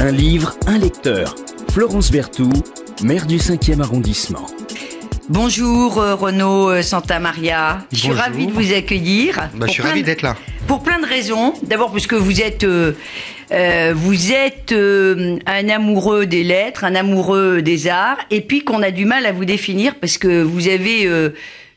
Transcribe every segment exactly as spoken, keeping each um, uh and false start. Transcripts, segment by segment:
Un livre, un lecteur. Florence Berthout, maire du cinquième arrondissement. Bonjour euh, Renaud Santamaria. Je suis ravie de vous accueillir. Bah, je suis ravie d'être là. Pour plein de raisons. D'abord parce que vous êtes, euh, euh, vous êtes euh, un amoureux des lettres, un amoureux des arts, et puis qu'on a du mal à vous définir parce que vous avez euh,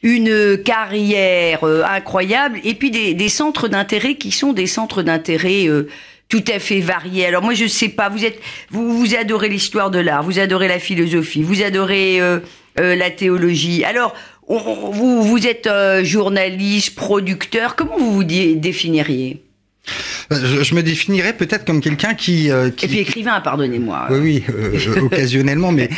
une carrière euh, incroyable, et puis des, des centres d'intérêt qui sont des centres d'intérêt euh, tout à fait variés. Alors moi je sais pas, vous êtes, vous, vous adorez l'histoire de l'art, vous adorez la philosophie, vous adorez... Euh, Euh, la théologie. Alors, on, on, vous, vous êtes euh, journaliste, producteur, comment vous vous dé- définiriez ? Je, je me définirais peut-être comme quelqu'un qui, euh, qui... Et puis écrivain, pardonnez-moi. Oui, oui euh, occasionnellement, mais...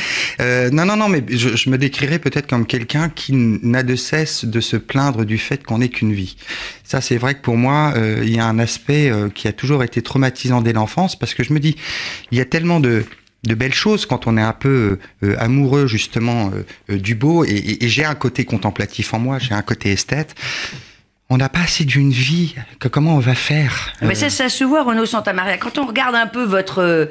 Euh, non, non, non, mais je, je me décrirais peut-être comme quelqu'un qui n'a de cesse de se plaindre du fait qu'on n'ait qu'une vie. Ça, c'est vrai que pour moi, euh, il y a un aspect euh, qui a toujours été traumatisant dès l'enfance, parce que je me dis, il y a tellement de... de belles choses quand on est un peu euh, amoureux justement euh, euh, du beau, et, et, et j'ai un côté contemplatif en moi, j'ai un côté esthète. On n'a pas assez d'une vie, que comment on va faire euh... Mais ça, ça se voit, Renaud Santamaria. Quand on regarde un peu votre euh,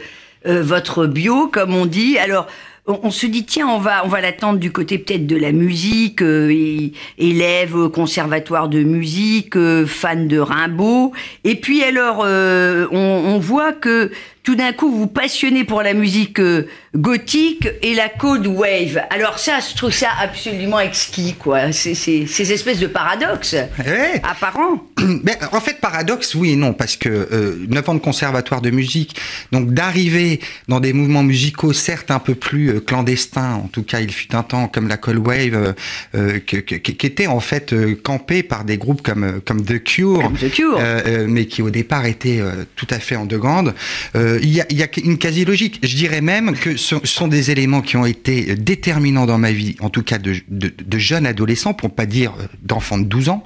votre bio, comme on dit, alors on, on se dit tiens, on va on va l'attendre du côté peut-être de la musique, euh, élève au conservatoire de musique, euh, fan de Rimbaud, et puis alors euh, on, on voit que tout d'un coup, vous vous passionnez pour la musique euh, gothique et la cold wave. Alors ça, je trouve ça absolument exquis, quoi. C'est, c'est, ces espèces de paradoxes hey. apparents. Mais en fait, paradoxe, oui et non, parce que euh, neuf ans de conservatoire de musique, donc d'arriver dans des mouvements musicaux, certes un peu plus euh, clandestins, en tout cas, il fut un temps, comme la cold wave, euh, euh, qui, qui, qui était en fait euh, campée par des groupes comme, comme The Cure, comme The Cure. Euh, euh, mais qui au départ étaient euh, tout à fait en degande. Euh, Il y, a, il y a une quasi-logique. Je dirais même que ce sont des éléments qui ont été déterminants dans ma vie, en tout cas de, de, de jeune adolescent, pour ne pas dire d'enfant de douze ans,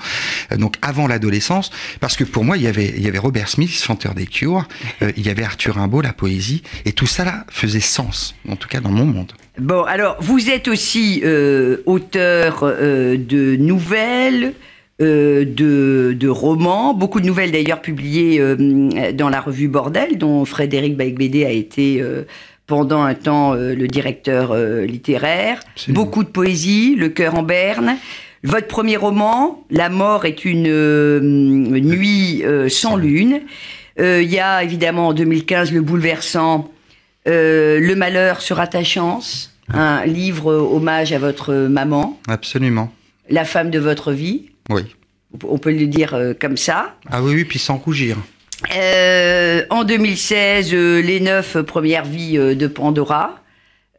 donc avant l'adolescence, parce que pour moi, il y avait, il y avait Robert Smith, chanteur des Cure, euh, il y avait Arthur Rimbaud, la poésie, et tout ça là faisait sens, en tout cas dans mon monde. Bon, alors, vous êtes aussi euh, auteur euh, de nouvelles... Euh, de, de romans, beaucoup de nouvelles d'ailleurs publiées euh, dans la revue Bordel, dont Frédéric Beigbeder a été euh, pendant un temps euh, le directeur euh, littéraire. Absolument. Beaucoup de poésie, Le cœur en berne. Votre premier roman, La mort est une euh, nuit euh, sans lune. Il euh, y a évidemment en deux mille quinze le bouleversant euh, Le malheur sera ta chance, un livre euh, hommage à votre maman. Absolument. La femme de votre vie. Oui. On peut le dire euh, comme ça. Ah oui, oui, puis sans rougir. Euh, en deux mille seize, euh, les neuf premières vies euh, de Pandora.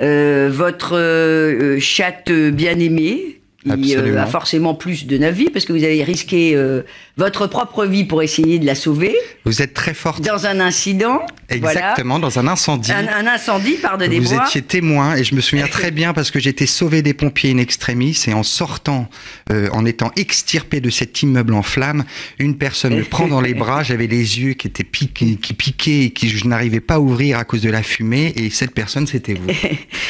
Euh, votre euh, chatte bien-aimée, qui euh, a forcément plus de neuf vies, parce que vous avez risqué euh, votre propre vie pour essayer de la sauver. Vous êtes très forte. Dans un incident. Exactement, voilà. Dans un incendie. Un, un incendie, pardonnez-moi. Vous étiez témoin, et je me souviens très bien parce que j'étais sauvé des pompiers in extremis, et en sortant, euh, en étant extirpé de cet immeuble en flammes, une personne me prend dans les bras, j'avais les yeux qui étaient piqués, qui piquaient, et qui je n'arrivais pas à ouvrir à cause de la fumée, et cette personne, c'était vous.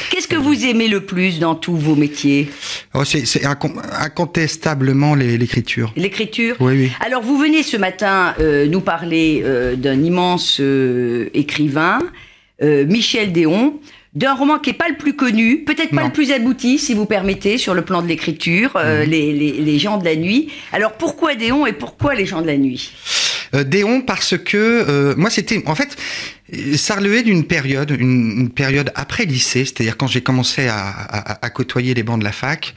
Qu'est-ce que vous aimez le plus dans tous vos métiers ? Oh, c'est, c'est incontestablement les, l'écriture. L'écriture ? Oui, oui. Alors, vous venez ce matin euh, nous parler euh, d'un immense... Euh, écrivain, euh, Michel Déon, d'un roman qui n'est pas le plus connu, peut-être pas non. le plus abouti, si vous permettez, sur le plan de l'écriture, euh, mmh. les, les, les gens de la nuit. Alors, pourquoi Déon et pourquoi les gens de la nuit ? euh, Déon, parce que, euh, moi, c'était... En fait... Ça relevait d'une période, une, une période après lycée, c'est-à-dire quand j'ai commencé à, à, à côtoyer les bancs de la fac,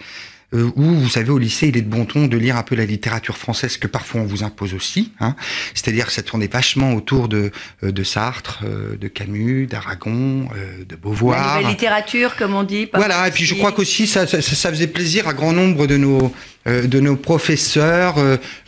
euh, où, vous savez, au lycée, il est de bon ton de lire un peu la littérature française, que parfois on vous impose aussi, hein. C'est-à-dire que ça tournait vachement autour de, de Sartre, de Camus, d'Aragon, de Beauvoir. La nouvelle littérature, comme on dit. Voilà, et puis je crois qu'aussi, ça, ça, ça faisait plaisir à grand nombre de nos... de nos professeurs,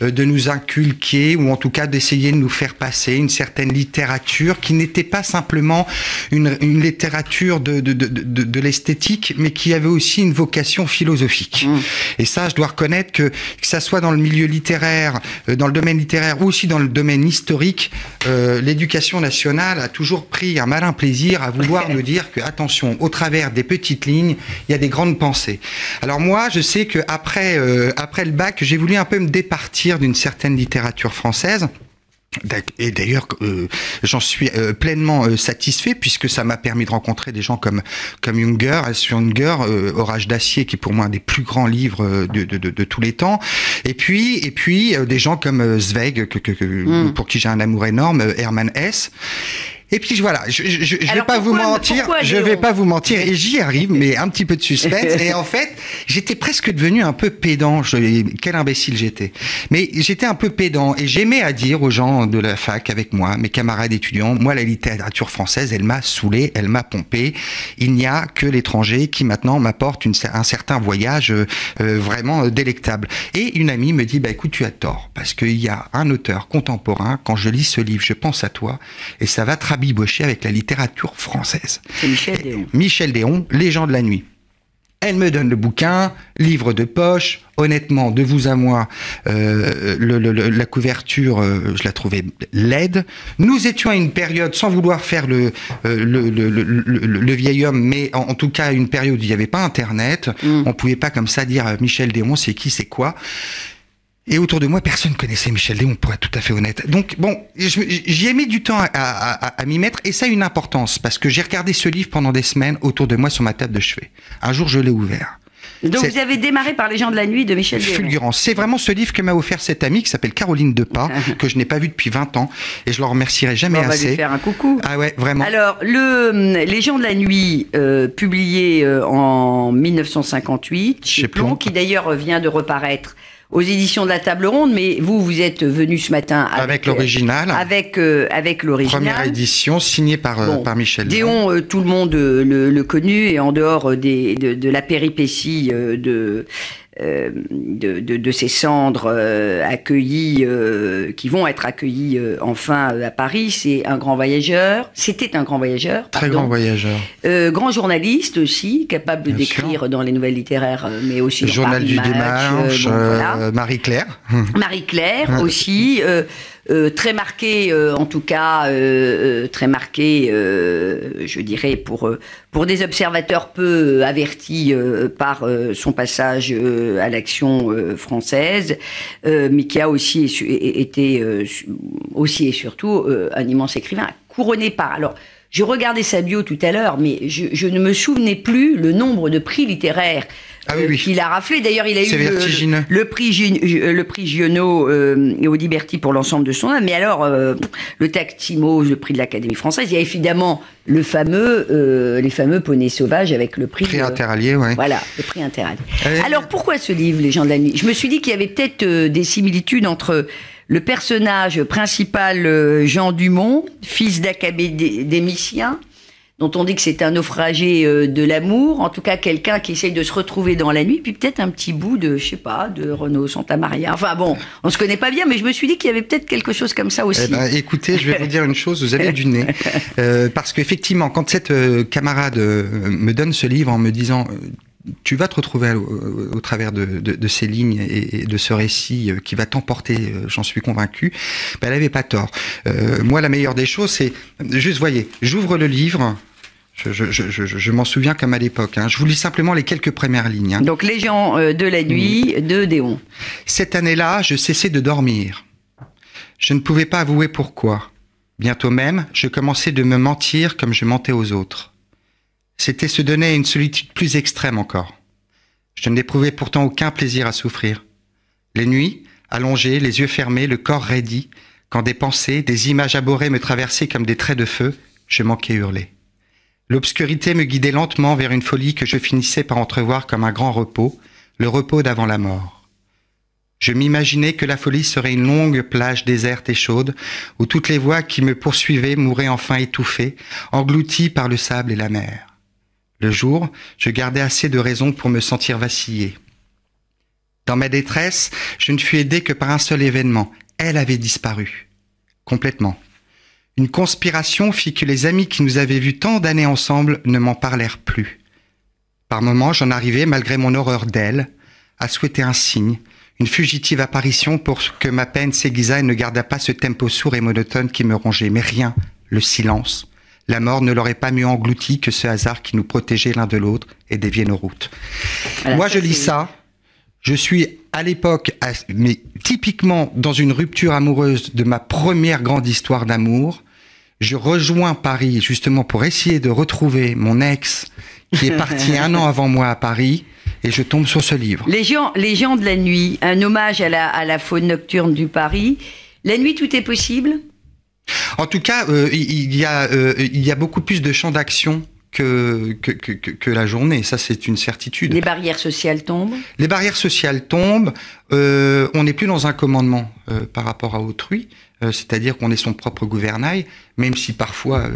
de nous inculquer, ou en tout cas d'essayer de nous faire passer une certaine littérature qui n'était pas simplement une, une littérature de, de, de, de, de l'esthétique, mais qui avait aussi une vocation philosophique. Mmh. Et ça, je dois reconnaître que, que ça soit dans le milieu littéraire, dans le domaine littéraire, ou aussi dans le domaine historique, euh, l'éducation nationale a toujours pris un malin plaisir à vouloir nous dire que, attention, au travers des petites lignes, il y a des grandes pensées. Alors moi, je sais qu'après... Euh, Après le bac, j'ai voulu un peu me départir d'une certaine littérature française. Et d'ailleurs, euh, j'en suis euh, pleinement euh, satisfait, puisque ça m'a permis de rencontrer des gens comme comme Jünger, Ernst Jünger, euh, Orage d'Acier, qui est pour moi un des plus grands livres de, de, de, de tous les temps. Et puis et puis euh, des gens comme euh, Zweig, que, que, que, mm. pour qui j'ai un amour énorme, euh, Hermann Hesse. Et puis voilà, je ne vais pas vous mentir, je vais pas vous mentir, et j'y arrive, mais un petit peu de suspense. Et en fait, j'étais presque devenu un peu pédant. Je, quel imbécile j'étais. Mais j'étais un peu pédant, et j'aimais à dire aux gens de la fac avec moi, mes camarades étudiants, moi la littérature française, elle m'a saoulé, elle m'a pompé. Il n'y a que l'étranger qui maintenant m'apporte un certain voyage euh, vraiment délectable. Et une amie me dit, bah écoute, tu as tort, parce qu'il y a un auteur contemporain, quand je lis ce livre, je pense à toi, et ça va travailler biboché avec la littérature française. Michel Déon. Michel Déon, Les gens de la nuit. Elle me donne le bouquin, livre de poche. Honnêtement, de vous à moi, euh, le, le, la couverture, euh, je la trouvais laide. Nous étions à une période, sans vouloir faire le, euh, le, le, le, le, le vieil homme, mais en, en tout cas une période où il n'y avait pas Internet. Mm. On ne pouvait pas comme ça dire euh, Michel Déon, c'est qui, c'est quoi. Et autour de moi, personne connaissait Michel Déon, pour être tout à fait honnête. Donc, bon, j'y ai mis du temps à, à, à, à m'y mettre, et ça a une importance, parce que j'ai regardé ce livre pendant des semaines autour de moi sur ma table de chevet. Un jour, je l'ai ouvert. Donc vous avez démarré par Les gens de la nuit de Michel Déon. Fulgurant. C'est vraiment ce livre que m'a offert cette amie qui s'appelle Caroline Depas, que je n'ai pas vue depuis vingt ans, et je ne le remercierai jamais bon, assez. On va lui faire un coucou. Ah ouais, vraiment. Alors, le, Les gens de la nuit, euh, publié euh, en mille neuf cent cinquante-huit, chez Plon, qui d'ailleurs vient de reparaître aux éditions de la Table Ronde, mais vous, vous êtes venu ce matin avec, avec l'original. Avec, euh, avec l'original. Première édition, signée par, bon, euh, par Michel Déon. Euh, tout le monde euh, le, le connu, et en dehors des, de, de la péripétie euh, de... Euh, de, de, de ces cendres euh, accueillies, euh, qui vont être accueillies euh, enfin euh, à Paris. C'est un grand voyageur. C'était un grand voyageur. Très pardon. grand voyageur. Euh, grand journaliste aussi, capable d'écrire dans les Nouvelles Littéraires, euh, mais aussi Le dans Journal Paris du Dimanche, euh, bon, voilà. euh, Marie-Claire. Marie-Claire aussi. Euh, Euh, très marqué, euh, en tout cas, euh, euh, très marqué, euh, je dirais, pour, euh, pour des observateurs peu avertis euh, par euh, son passage euh, à l'action euh, française, euh, mais qui a aussi été, euh, aussi et surtout, euh, un immense écrivain, couronné par... Alors, je regardais sa bio tout à l'heure, mais je, je ne me souvenais plus le nombre de prix littéraires. Ah oui, oui. Il a raflé. D'ailleurs, il a eu le, le prix le prix Giono euh, et Audiberti pour l'ensemble de son œuvre. Mais alors, euh, le Taximos, le prix de l'Académie française. Il y a évidemment le fameux, euh, les fameux poneys sauvages avec le prix. Prix de, Interallié, ouais. Voilà, le prix Interallié. Allez. Alors, pourquoi ce livre, Les gens de la nuit? Je me suis dit qu'il y avait peut-être euh, des similitudes entre le personnage principal, euh, Jean Dumont, fils d'académicien, dont on dit que c'est un naufragé de l'amour, en tout cas quelqu'un qui essaye de se retrouver dans la nuit, puis peut-être un petit bout de, je sais pas, de Renaud Santamaria. Enfin bon, on se connaît pas bien, mais je me suis dit qu'il y avait peut-être quelque chose comme ça aussi. Eh ben, écoutez, je vais vous dire une chose, vous avez du nez. Euh, parce qu'effectivement, quand cette euh, camarade euh, me donne ce livre en me disant... Euh, tu vas te retrouver au, au, au travers de, de, de ces lignes et, et de ce récit qui va t'emporter, j'en suis convaincu. Ben, elle avait pas tort. Euh, moi, la meilleure des choses, c'est juste, voyez, j'ouvre le livre. Je, je, je, je, je m'en souviens comme à l'époque. Hein. Je vous lis simplement les quelques premières lignes. Hein. Donc, Les gens de la nuit de Déon. Cette année-là, je cessais de dormir. Je ne pouvais pas avouer pourquoi. Bientôt même, je commençais de me mentir comme je mentais aux autres. C'était se donner à une solitude plus extrême encore. Je n'éprouvais pourtant aucun plaisir à souffrir. Les nuits, allongé, les yeux fermés, le corps raidi, quand des pensées, des images abhorrées me traversaient comme des traits de feu, je manquais hurler. L'obscurité me guidait lentement vers une folie que je finissais par entrevoir comme un grand repos, le repos d'avant la mort. Je m'imaginais que la folie serait une longue plage déserte et chaude, où toutes les voies qui me poursuivaient mouraient enfin étouffées, englouties par le sable et la mer. Le jour, je gardais assez de raisons pour me sentir vaciller. Dans ma détresse, je ne fus aidé que par un seul événement. Elle avait disparu. Complètement. Une conspiration fit que les amis qui nous avaient vus tant d'années ensemble ne m'en parlèrent plus. Par moments, j'en arrivais, malgré mon horreur d'elle, à souhaiter un signe, une fugitive apparition pour que ma peine s'aiguisât et ne gardât pas ce tempo sourd et monotone qui me rongeait. Mais rien, le silence. La mort ne l'aurait pas mieux englouti que ce hasard qui nous protégeait l'un de l'autre et déviait nos routes. Voilà, moi, je lis ça, Je suis à l'époque, mais typiquement dans une rupture amoureuse de ma première grande histoire d'amour. Je rejoins Paris justement pour essayer de retrouver mon ex qui est parti un an avant moi à Paris. Et je tombe sur ce livre. Les gens, les gens de la nuit, un hommage à la, à la faune nocturne du Paris. La nuit, tout est possible ? En tout cas, euh, il, y a, euh, il y a beaucoup plus de champs d'action que, que, que, que la journée. Ça, c'est une certitude. Les barrières sociales tombent ? Les barrières sociales tombent. Euh, on n'est plus dans un commandement euh, par rapport à autrui. Euh, C'est-à-dire qu'on est son propre gouvernail, même si parfois... Euh,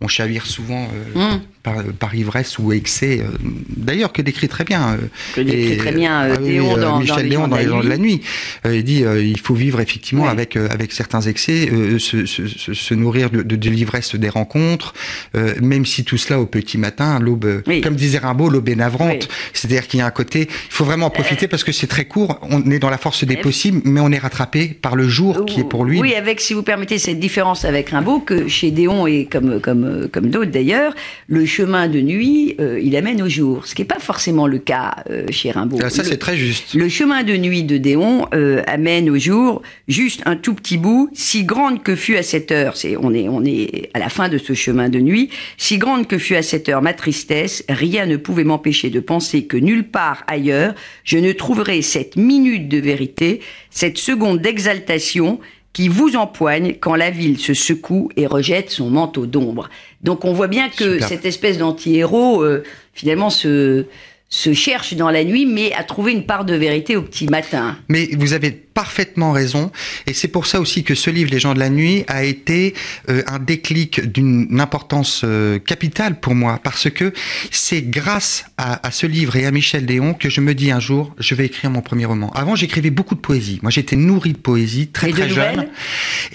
On chavire souvent euh, mmh. par, par ivresse ou excès. Euh, D'ailleurs, que décrit très bien, euh, que décrit et, très bien euh, ah, Déon oui, dans, Michel Déon dans Les gens de la nuit. Euh, il dit euh, il faut vivre effectivement oui. avec, euh, avec certains excès, euh, se, se, se, se nourrir de, de, de l'ivresse des rencontres, euh, même si tout cela au petit matin, l'aube, oui. comme disait Rimbaud, l'aube est navrante. Oui. C'est-à-dire qu'il y a un côté, il faut vraiment en profiter euh, parce que c'est très court. On est dans la force des euh, possibles, mais on est rattrapé par le jour euh, qui est pour lui. Oui, avec, si vous permettez, cette différence avec Rimbaud que chez Déon et comme comme comme d'autres d'ailleurs, le chemin de nuit, euh, il amène au jour. Ce qui n'est pas forcément le cas euh, chez Rimbaud. Ah, ça, c'est très juste. Le chemin de nuit de Déon euh, amène au jour juste un tout petit bout, si grande que fut à cette heure. C'est, on est, on est à la fin de ce chemin de nuit. Si grande que fut à cette heure ma tristesse, rien ne pouvait m'empêcher de penser que nulle part ailleurs, je ne trouverais cette minute de vérité, cette seconde d'exaltation, qui vous empoigne quand la ville se secoue et rejette son manteau d'ombre. Donc on voit bien que Super. cette espèce d'anti-héros, euh, finalement, se, se cherche dans la nuit, mais à trouver une part de vérité au petit matin. Mais vous avez parfaitement raison, et c'est pour ça aussi que ce livre, Les gens de la nuit, a été euh, un déclic d'une importance euh, capitale pour moi, parce que c'est grâce à, à ce livre et à Michel Déon que je me dis un jour, je vais écrire mon premier roman. Avant, j'écrivais beaucoup de poésie. Moi, j'étais nourri de poésie, très très jeune,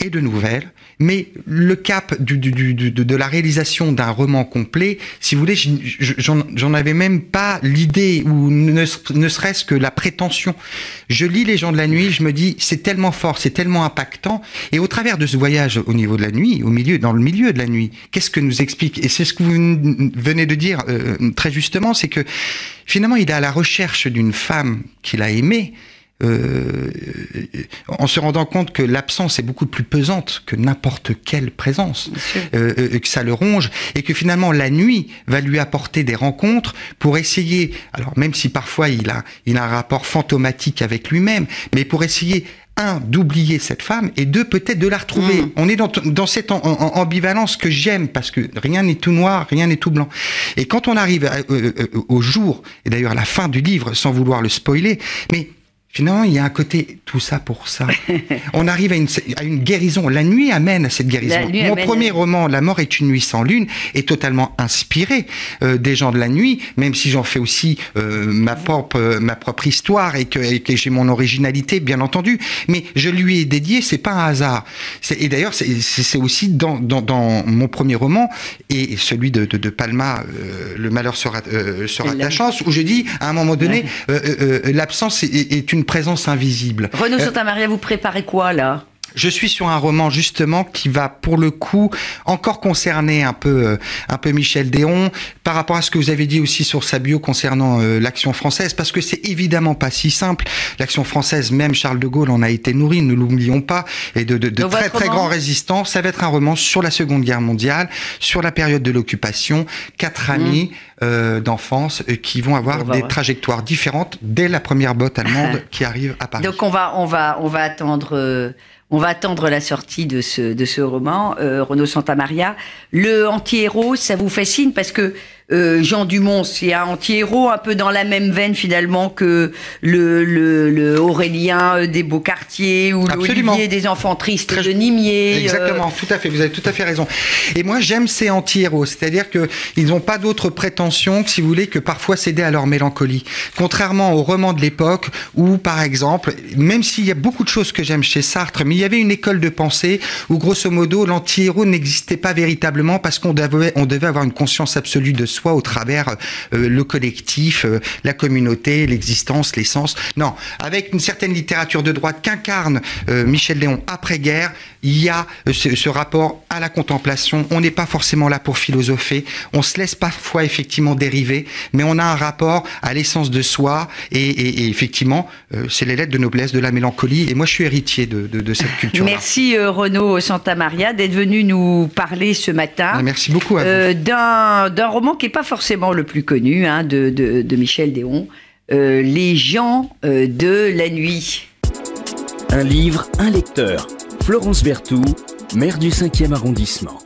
et de nouvelles. Mais le cap du, du, du, du, de la réalisation d'un roman complet, si vous voulez, j'en avais même pas l'idée, ou ne, ne serait-ce que la prétention. Je lis Les gens de la nuit, je me dit, c'est tellement fort, c'est tellement impactant. Et au travers de ce voyage au niveau de la nuit, au milieu, dans le milieu de la nuit, qu'est-ce que nous explique? Et c'est ce que vous venez de dire euh, très justement, c'est que finalement, il est à la recherche d'une femme qu'il a aimée, euh, en se rendant compte que l'absence est beaucoup plus pesante que n'importe quelle présence, euh, euh, que ça le ronge, et que finalement la nuit va lui apporter des rencontres pour essayer, alors même si parfois il a, il a un rapport fantomatique avec lui-même, mais pour essayer, un, d'oublier cette femme, et deux, peut-être de la retrouver. Mmh. On est dans, dans cette en, en, ambivalence que j'aime, parce que rien n'est tout noir, rien n'est tout blanc. Et quand on arrive à, euh, euh, au jour, et d'ailleurs à la fin du livre, sans vouloir le spoiler, mais... Finalement, il y a un côté tout ça pour ça. On arrive à une, à une guérison. La nuit amène à cette guérison. Mon premier à... roman, La mort est une nuit sans lune, est totalement inspiré euh, des gens de la nuit, même si j'en fais aussi euh, ma propre euh, ma propre histoire et que, et que j'ai mon originalité, bien entendu. Mais je lui ai dédié, c'est pas un hasard. Et d'ailleurs, c'est aussi dans, dans, dans mon premier roman et celui de, de, de Palma, euh, Le malheur sera, euh, sera ta chance, où je dis à un moment donné, ouais. euh, euh, l'absence est, est une présence invisible. Renaud Santamaria, euh, vous préparez quoi là? Je suis sur un roman justement qui va pour le coup encore concerner un peu euh, un peu Michel Déon par rapport à ce que vous avez dit aussi sur sa bio concernant euh, l'Action française, parce que c'est évidemment pas si simple. L'Action française, même Charles de Gaulle en a été nourri, ne l'oublions pas, et de, de, de très très grands résistants. Ça va être un roman sur la Seconde Guerre mondiale, sur la période de l'occupation, quatre mmh. amis euh, d'enfance euh, qui vont avoir des voir. trajectoires différentes dès la première botte allemande qui arrive à Paris. Donc on va on va on va attendre. Euh... On va attendre la sortie de ce, de ce roman, euh, Renaud Santamaria. Le anti-héros, ça vous fascine parce que euh, Jean Dumont, c'est un anti-héros un peu dans la même veine finalement que le, le, le Aurélien des beaux quartiers ou l'Olivier des enfants tristes Très... de Nimier. Exactement, euh... tout à fait, vous avez tout à fait raison. Et moi, j'aime ces anti-héros, c'est-à-dire qu'ils n'ont pas d'autre prétention, si vous voulez, que parfois céder à leur mélancolie. Contrairement aux romans de l'époque où, par exemple, même s'il y a beaucoup de choses que j'aime chez Sartre, mais il y avait une école de pensée où, grosso modo, l'anti-héros n'existait pas véritablement parce qu'on devait, on devait avoir une conscience absolue de soi au travers euh, le collectif, euh, la communauté, l'existence, l'essence. Non, avec une certaine littérature de droite qu'incarne euh, Michel Déon après-guerre, il y a ce, ce rapport à la contemplation. On n'est pas forcément là pour philosopher, on se laisse parfois effectivement dériver, mais on a un rapport à l'essence de soi et, et, et effectivement, euh, c'est les lettres de noblesse de la mélancolie, et moi je suis héritier de, de, de cette culture-là. Merci euh, Renaud Santamaria d'être venu nous parler ce matin. Merci beaucoup à vous. Euh, d'un, d'un roman qui n'est pas forcément le plus connu hein, de, de, de Michel Déon, euh, Les gens euh, de la nuit. Un livre, un lecteur. Florence Berthout, maire du cinquième arrondissement.